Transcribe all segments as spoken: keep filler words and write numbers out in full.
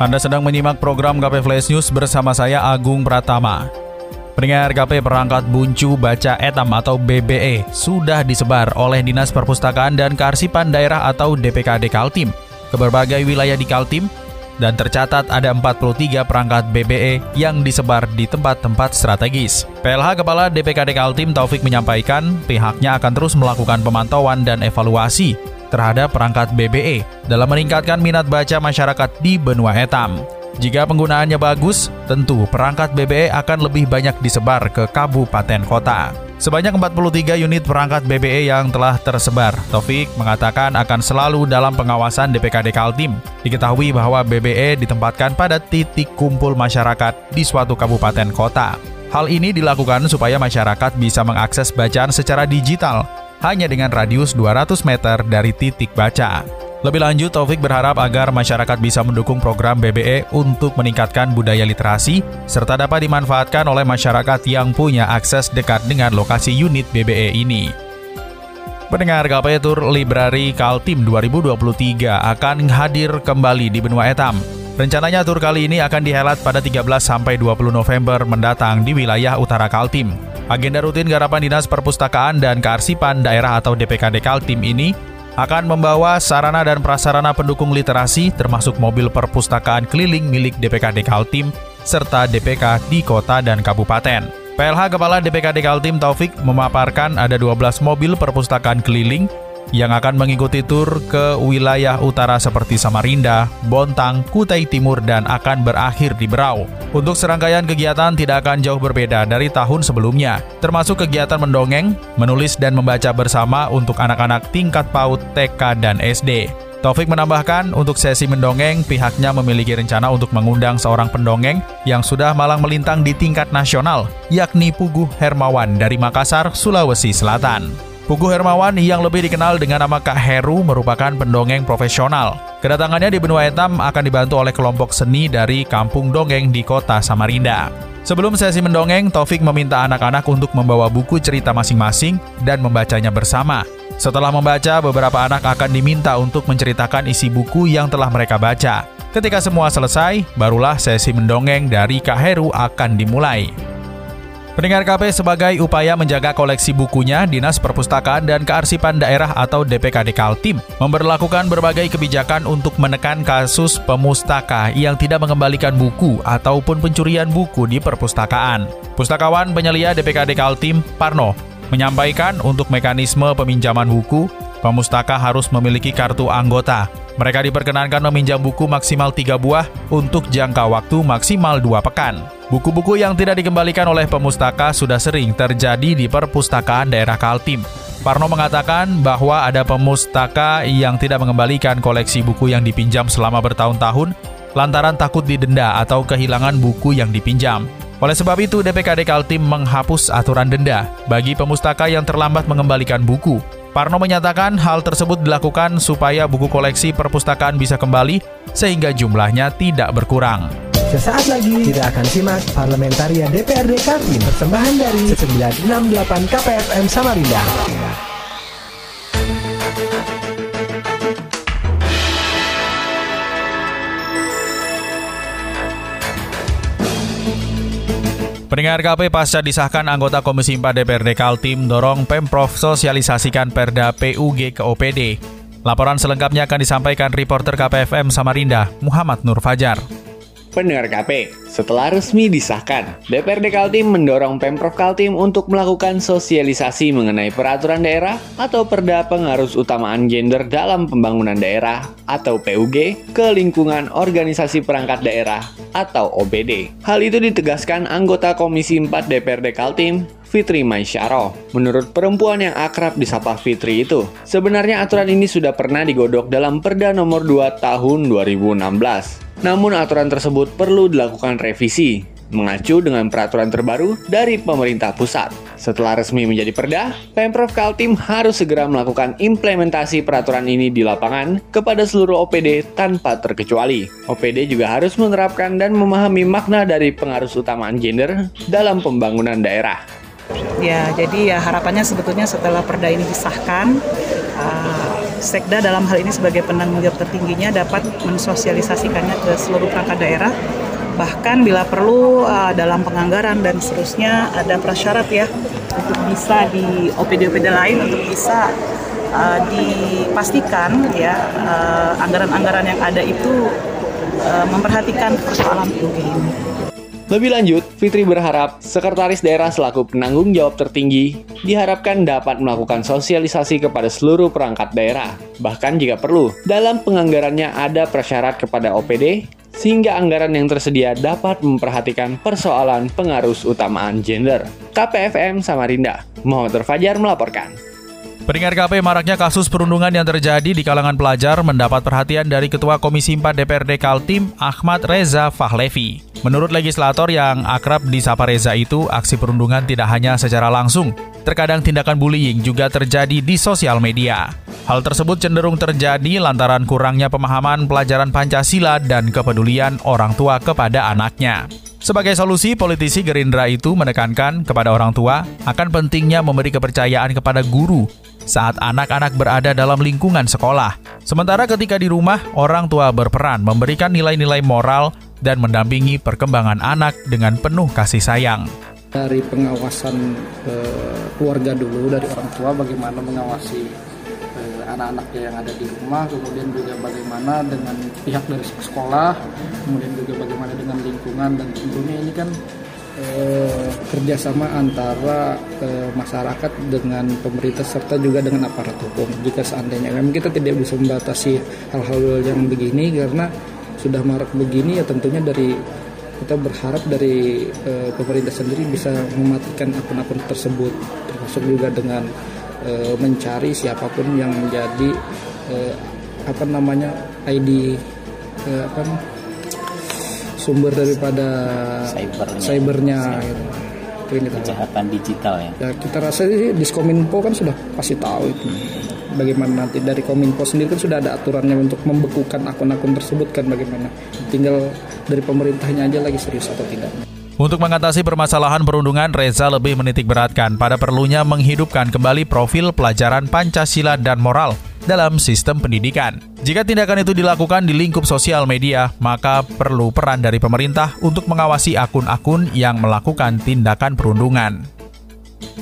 Anda sedang menyimak program K P Flash News bersama saya, Agung Pratama. Pendengar, K P perangkat buncu baca etam atau B B E sudah disebar oleh Dinas Perpustakaan dan Kearsipan Daerah atau D P K D Kaltim ke berbagai wilayah di Kaltim, dan tercatat ada empat puluh tiga perangkat B B E yang disebar di tempat-tempat strategis. P L H Kepala D P K D Kaltim Taufik menyampaikan pihaknya akan terus melakukan pemantauan dan evaluasi terhadap perangkat B B E dalam meningkatkan minat baca masyarakat di benua etam. Jika penggunaannya bagus, tentu perangkat B B E akan lebih banyak disebar ke kabupaten kota. Sebanyak empat puluh tiga unit perangkat B B E yang telah tersebar. Taufik mengatakan akan selalu dalam pengawasan D P K D Kaltim. Diketahui bahwa B B E ditempatkan pada titik kumpul masyarakat di suatu kabupaten kota. Hal ini dilakukan supaya masyarakat bisa mengakses bacaan secara digital hanya dengan radius dua ratus meter dari titik baca. Lebih lanjut, Taufik berharap agar masyarakat bisa mendukung program B B E untuk meningkatkan budaya literasi, serta dapat dimanfaatkan oleh masyarakat yang punya akses dekat dengan lokasi unit B B E ini. Pendengar, K P Tour Library Kaltim dua ribu dua puluh tiga akan hadir kembali di benua etam. Rencananya tur kali ini akan dihelat pada tiga belas sampai dua puluh November mendatang di wilayah utara Kaltim. Agenda rutin garapan Dinas Perpustakaan dan Kearsipan Daerah atau D P K D Kaltim ini akan membawa sarana dan prasarana pendukung literasi, termasuk mobil perpustakaan keliling milik D P K D Kaltim serta D P K di kota dan kabupaten. P L H Kepala D P K D Kaltim Taufik memaparkan ada dua belas mobil perpustakaan keliling yang akan mengikuti tur ke wilayah utara seperti Samarinda, Bontang, Kutai Timur, dan akan berakhir di Berau. Untuk serangkaian kegiatan tidak akan jauh berbeda dari tahun sebelumnya, termasuk kegiatan mendongeng, menulis, dan membaca bersama untuk anak-anak tingkat PAUD, T K, dan S D. Taufik menambahkan, untuk sesi mendongeng, pihaknya memiliki rencana untuk mengundang seorang pendongeng yang sudah malang melintang di tingkat nasional, yakni Puguh Hermawan dari Makassar, Sulawesi Selatan. Puguh Hermawan yang lebih dikenal dengan nama Kak Heru merupakan pendongeng profesional. Kedatangannya di benua etam akan dibantu oleh kelompok seni dari Kampung Dongeng di kota Samarinda. Sebelum sesi mendongeng, Taufik meminta anak-anak untuk membawa buku cerita masing-masing dan membacanya bersama. Setelah membaca, beberapa anak akan diminta untuk menceritakan isi buku yang telah mereka baca. Ketika semua selesai, barulah sesi mendongeng dari Kak Heru akan dimulai. Pendengar, K P sebagai upaya menjaga koleksi bukunya, Dinas Perpustakaan dan Kearsipan Daerah atau D P K D Kaltim memberlakukan berbagai kebijakan untuk menekan kasus pemustaka yang tidak mengembalikan buku ataupun pencurian buku di perpustakaan. Pustakawan penyelia D P K D Kaltim, Parno, menyampaikan untuk mekanisme peminjaman buku, pemustaka harus memiliki kartu anggota. Mereka diperkenankan meminjam buku maksimal tiga buah untuk jangka waktu maksimal dua pekan. Buku-buku yang tidak dikembalikan oleh pemustaka sudah sering terjadi di perpustakaan daerah Kaltim. Parno mengatakan bahwa ada pemustaka yang tidak mengembalikan koleksi buku yang dipinjam selama bertahun-tahun lantaran takut didenda atau kehilangan buku yang dipinjam. Oleh sebab itu, D P K D Kaltim menghapus aturan denda bagi pemustaka yang terlambat mengembalikan buku. Parno menyatakan hal tersebut dilakukan supaya buku koleksi perpustakaan bisa kembali sehingga jumlahnya tidak berkurang. Sesaat lagi kita akan simak parlementaria D P R D Kaltim, persembahan dari sembilan enam delapan K P F M Samarinda. Pendengar, K P pasca disahkan anggota Komisi empat D P R D Kaltim dorong Pemprov sosialisasikan Perda P U G ke O P D. Laporan selengkapnya akan disampaikan reporter K P F M Samarinda, Muhammad Nur Fajar. Pendengar K P, setelah resmi disahkan, D P R D Kaltim mendorong Pemprov Kaltim untuk melakukan sosialisasi mengenai peraturan daerah atau Perda Pengarus Utamaan Gender dalam Pembangunan Daerah atau P U G ke lingkungan organisasi perangkat daerah atau O B D. Hal itu ditegaskan anggota Komisi empat D P R D Kaltim, Fitri Maisyaroh. Menurut perempuan yang akrab disapa Fitri itu, sebenarnya aturan ini sudah pernah digodok dalam Perda Nomor dua Tahun dua ribu enam belas. Namun aturan tersebut perlu dilakukan revisi, mengacu dengan peraturan terbaru dari pemerintah pusat. Setelah resmi menjadi perda, Pemprov Kaltim harus segera melakukan implementasi peraturan ini di lapangan kepada seluruh O P D tanpa terkecuali. O P D juga harus menerapkan dan memahami makna dari pengaruh utamaan gender dalam pembangunan daerah. Ya, jadi ya harapannya sebetulnya setelah perda ini disahkan, uh, Sekda dalam hal ini sebagai penanggung jawab tertingginya dapat mensosialisasikannya ke seluruh perangkat daerah. Bahkan bila perlu dalam penganggaran dan seterusnya ada prasyarat ya untuk bisa di O P D O P D lain untuk bisa uh, dipastikan ya anggaran-anggaran uh, yang ada itu uh, memperhatikan persoalan P O D ini. Lebih lanjut, Fitri berharap Sekretaris Daerah selaku penanggung jawab tertinggi diharapkan dapat melakukan sosialisasi kepada seluruh perangkat daerah. Bahkan jika perlu, dalam penganggarannya ada prasyarat kepada O P D sehingga anggaran yang tersedia dapat memperhatikan persoalan pengaruh utamaan gender. K P F M Samarinda, Muhammad Nur Fajar melaporkan. Pendengar K P, maraknya kasus perundungan yang terjadi di kalangan pelajar mendapat perhatian dari Ketua Komisi empat D P R D Kaltim, Ahmad Reza Fahlevi. Menurut legislator yang akrab disapa Reza itu, aksi perundungan tidak hanya secara langsung. Terkadang tindakan bullying juga terjadi di sosial media. Hal tersebut cenderung terjadi lantaran kurangnya pemahaman pelajaran Pancasila dan kepedulian orang tua kepada anaknya. Sebagai solusi, politisi Gerindra itu menekankan kepada orang tua akan pentingnya memberi kepercayaan kepada guru saat anak-anak berada dalam lingkungan sekolah. Sementara ketika di rumah, orang tua berperan memberikan nilai-nilai moral dan mendampingi perkembangan anak dengan penuh kasih sayang. Dari pengawasan eh, keluarga dulu, dari orang tua bagaimana mengawasi eh, anak-anaknya yang ada di rumah, kemudian juga bagaimana dengan pihak dari sekolah, kemudian juga bagaimana dengan lingkungan, dan tentunya ini kan eh, kerjasama antara eh, masyarakat dengan pemerintah serta juga dengan aparat hukum. Jika seandainya memang kita tidak bisa membatasi hal-hal yang begini karena sudah marak begini, ya tentunya dari kita berharap dari eh, pemerintah sendiri bisa mematikan akun-akun tersebut, termasuk juga dengan eh, mencari siapapun yang menjadi eh, apa namanya I D eh, apa sumber daripada cybernya, cybernya gitu. Kejahatan digital ya. Ya kita rasa sih Diskominfo kan sudah pasti tahu itu. Bagaimana nanti dari Kominfo sendiri kan sudah ada aturannya untuk membekukan akun-akun tersebut kan, bagaimana. Tinggal dari pemerintahnya aja lagi serius atau tidak. Untuk mengatasi permasalahan perundungan, Reza lebih menitikberatkan pada perlunya menghidupkan kembali profil pelajaran Pancasila dan moral dalam sistem pendidikan. Jika tindakan itu dilakukan di lingkup sosial media, maka perlu peran dari pemerintah untuk mengawasi akun-akun yang melakukan tindakan perundungan.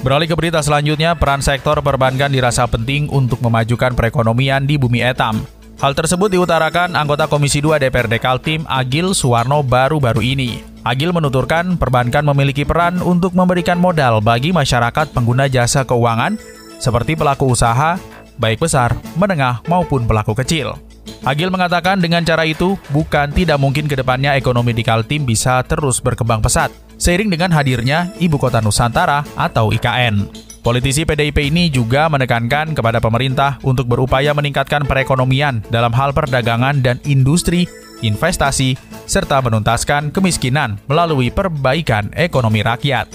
Beralih ke berita selanjutnya, peran sektor perbankan dirasa penting untuk memajukan perekonomian di bumi etam. Hal tersebut diutarakan anggota Komisi dua D P R D Kaltim, Agil Suwarno, baru-baru ini. Agil menuturkan perbankan memiliki peran untuk memberikan modal bagi masyarakat pengguna jasa keuangan seperti pelaku usaha, baik besar, menengah, maupun pelaku kecil. Agil mengatakan dengan cara itu, bukan tidak mungkin kedepannya ekonomi di Kaltim bisa terus berkembang pesat, seiring dengan hadirnya Ibu Kota Nusantara atau I K N. Politisi P D I P ini juga menekankan kepada pemerintah untuk berupaya meningkatkan perekonomian dalam hal perdagangan dan industri, investasi, serta menuntaskan kemiskinan melalui perbaikan ekonomi rakyat.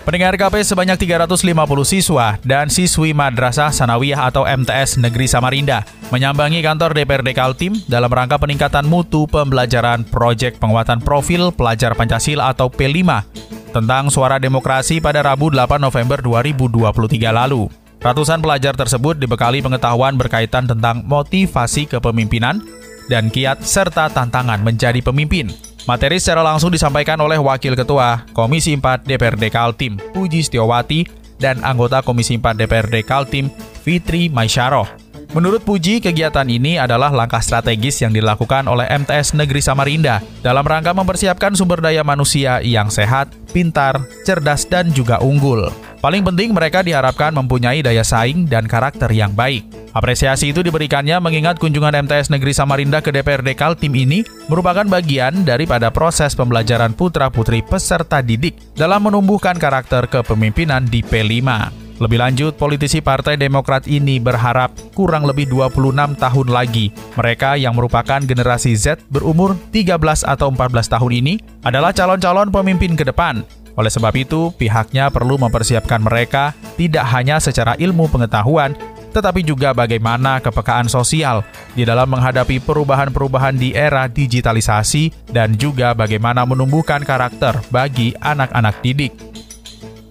Pendengar K P, sebanyak tiga ratus lima puluh siswa dan siswi Madrasah Sanawiyah atau M T S Negeri Samarinda menyambangi kantor D P R D Kaltim dalam rangka peningkatan mutu pembelajaran proyek penguatan profil pelajar Pancasila atau P lima tentang suara demokrasi pada Rabu delapan November dua ribu dua puluh tiga lalu. Ratusan pelajar tersebut dibekali pengetahuan berkaitan tentang motivasi kepemimpinan dan kiat serta tantangan menjadi pemimpin. Materi secara langsung disampaikan oleh Wakil Ketua Komisi empat D P R D Kaltim, Puji Setyowati, dan anggota Komisi empat D P R D Kaltim, Fitri Maisyaroh. Menurut Puji, kegiatan ini adalah langkah strategis yang dilakukan oleh M T S Negeri Samarinda dalam rangka mempersiapkan sumber daya manusia yang sehat, pintar, cerdas, dan juga unggul. Paling penting, mereka diharapkan mempunyai daya saing dan karakter yang baik. Apresiasi itu diberikannya mengingat kunjungan M T S Negeri Samarinda ke D P R D Kaltim ini merupakan bagian daripada proses pembelajaran putra-putri peserta didik dalam menumbuhkan karakter kepemimpinan di P lima. Lebih lanjut, politisi Partai Demokrat ini berharap kurang lebih dua puluh enam tahun lagi, mereka yang merupakan generasi Z berumur tiga belas atau empat belas tahun ini adalah calon-calon pemimpin ke depan. Oleh sebab itu, pihaknya perlu mempersiapkan mereka tidak hanya secara ilmu pengetahuan, tetapi juga bagaimana kepekaan sosial di dalam menghadapi perubahan-perubahan di era digitalisasi dan juga bagaimana menumbuhkan karakter bagi anak-anak didik.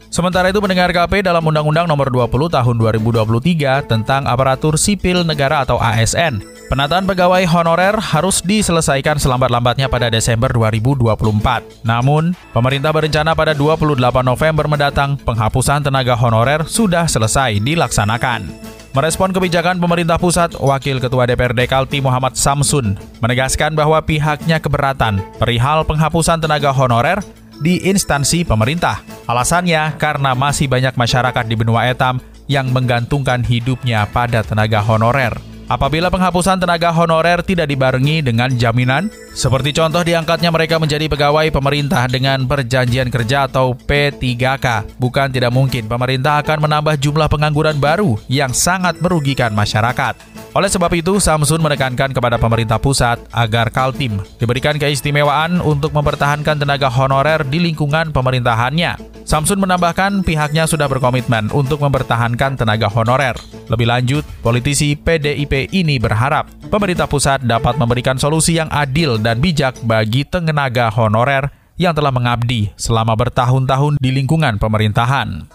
Sementara itu, pendengar K P, dalam Undang-Undang Nomor dua puluh Tahun dua ribu dua puluh tiga tentang Aparatur Sipil Negara atau A S N, penataan pegawai honorer harus diselesaikan selambat-lambatnya pada Desember dua ribu dua puluh empat. Namun, pemerintah berencana pada dua puluh delapan November mendatang penghapusan tenaga honorer sudah selesai dilaksanakan. Merespon kebijakan pemerintah pusat, Wakil Ketua D P R D Kaltim Muhammad Samsun menegaskan bahwa pihaknya keberatan perihal penghapusan tenaga honorer di instansi pemerintah. Alasannya karena masih banyak masyarakat di benua Etam yang menggantungkan hidupnya pada tenaga honorer. Apabila penghapusan tenaga honorer tidak dibarengi dengan jaminan, seperti contoh diangkatnya mereka menjadi pegawai pemerintah dengan perjanjian kerja atau P tiga K, bukan tidak mungkin pemerintah akan menambah jumlah pengangguran baru yang sangat merugikan masyarakat. Oleh sebab itu, Samsun menekankan kepada pemerintah pusat agar Kaltim diberikan keistimewaan untuk mempertahankan tenaga honorer di lingkungan pemerintahannya. Samsun menambahkan pihaknya sudah berkomitmen untuk mempertahankan tenaga honorer. Lebih lanjut, politisi P D I P ini berharap pemerintah pusat dapat memberikan solusi yang adil dan bijak bagi tenaga honorer yang telah mengabdi selama bertahun-tahun di lingkungan pemerintahan.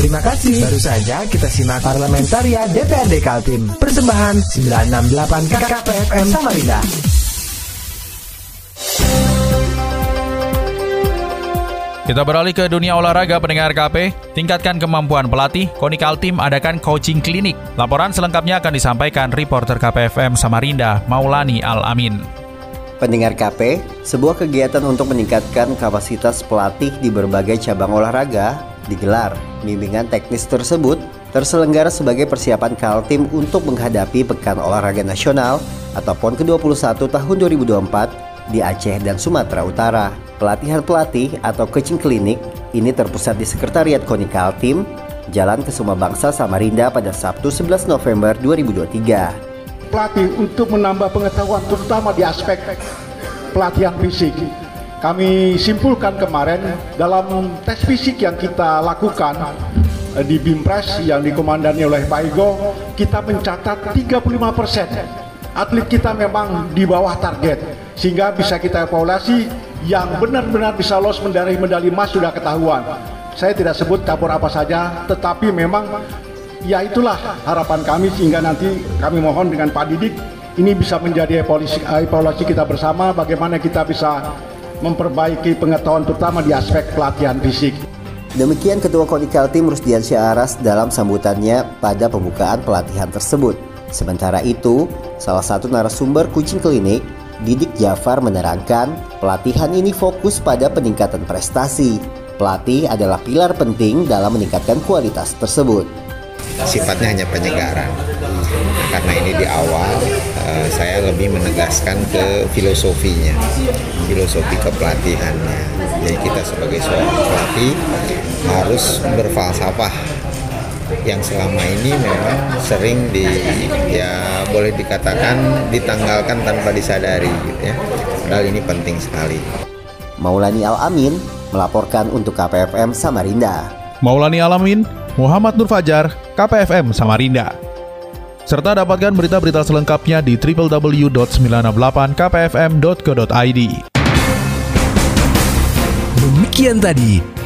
Terima kasih. Baru saja kita simak Parlamentaria D P R D Kaltim. Persembahan sembilan enam delapan K P F M Samarinda. Kita beralih ke dunia olahraga, pendengar K P. Tingkatkan kemampuan pelatih, Koni Kaltim adakan coaching klinik. Laporan selengkapnya akan disampaikan reporter K P F M Samarinda, Maulani Alamin. Pendengar K P, sebuah kegiatan untuk meningkatkan kapasitas pelatih di berbagai cabang olahraga digelar. Bimbingan teknis tersebut terselenggara sebagai persiapan Kaltim untuk menghadapi Pekan Olahraga Nasional atau P O N ke dua puluh satu tahun dua ribu dua puluh empat di Aceh dan Sumatera Utara. Pelatihan pelatih atau coaching klinik ini terpusat di Sekretariat Koni Kaltim, Jalan Kesuma Bangsa, Samarinda pada Sabtu sebelas November dua ribu dua puluh tiga. Pelatih untuk menambah pengetahuan terutama di aspek pelatihan fisik. Kami simpulkan kemarin dalam tes fisik yang kita lakukan di Bimpres yang dikomandani oleh Pak Igo, kita mencatat tiga puluh lima persen. Atlet kita memang di bawah target, sehingga bisa kita evaluasi yang benar-benar bisa lolos medali medali emas sudah ketahuan. Saya tidak sebut cabur apa saja, tetapi memang ya itulah harapan kami, sehingga nanti kami mohon dengan Pak Didik ini bisa menjadi evaluasi, evaluasi kita bersama bagaimana kita bisa memperbaiki pengetahuan terutama di aspek pelatihan fisik. Demikian Ketua Koni Kaltim Rusdian Syaharas dalam sambutannya pada pembukaan pelatihan tersebut. Sementara itu, salah satu narasumber coaching klinik, Didik Jafar, menerangkan pelatihan ini fokus pada peningkatan prestasi. Pelatih adalah pilar penting dalam meningkatkan kualitas tersebut. Sifatnya hanya penyegaran. Karena ini di awal, eh, saya lebih menegaskan ke filosofinya, filosofi kepelatihannya. Jadi kita sebagai seorang pelatih harus berfalsafah yang selama ini memang sering di ya boleh dikatakan ditanggalkan tanpa disadari gitu ya. Padahal ini penting sekali. Maulani Alamin melaporkan untuk K P F M Samarinda. Maulani Alamin, Muhammad Nur Fajar, K P F M Samarinda. Serta dapatkan berita-berita selengkapnya di w w w titik sembilan enam delapan k p f m titik co titik i d. Demikian tadi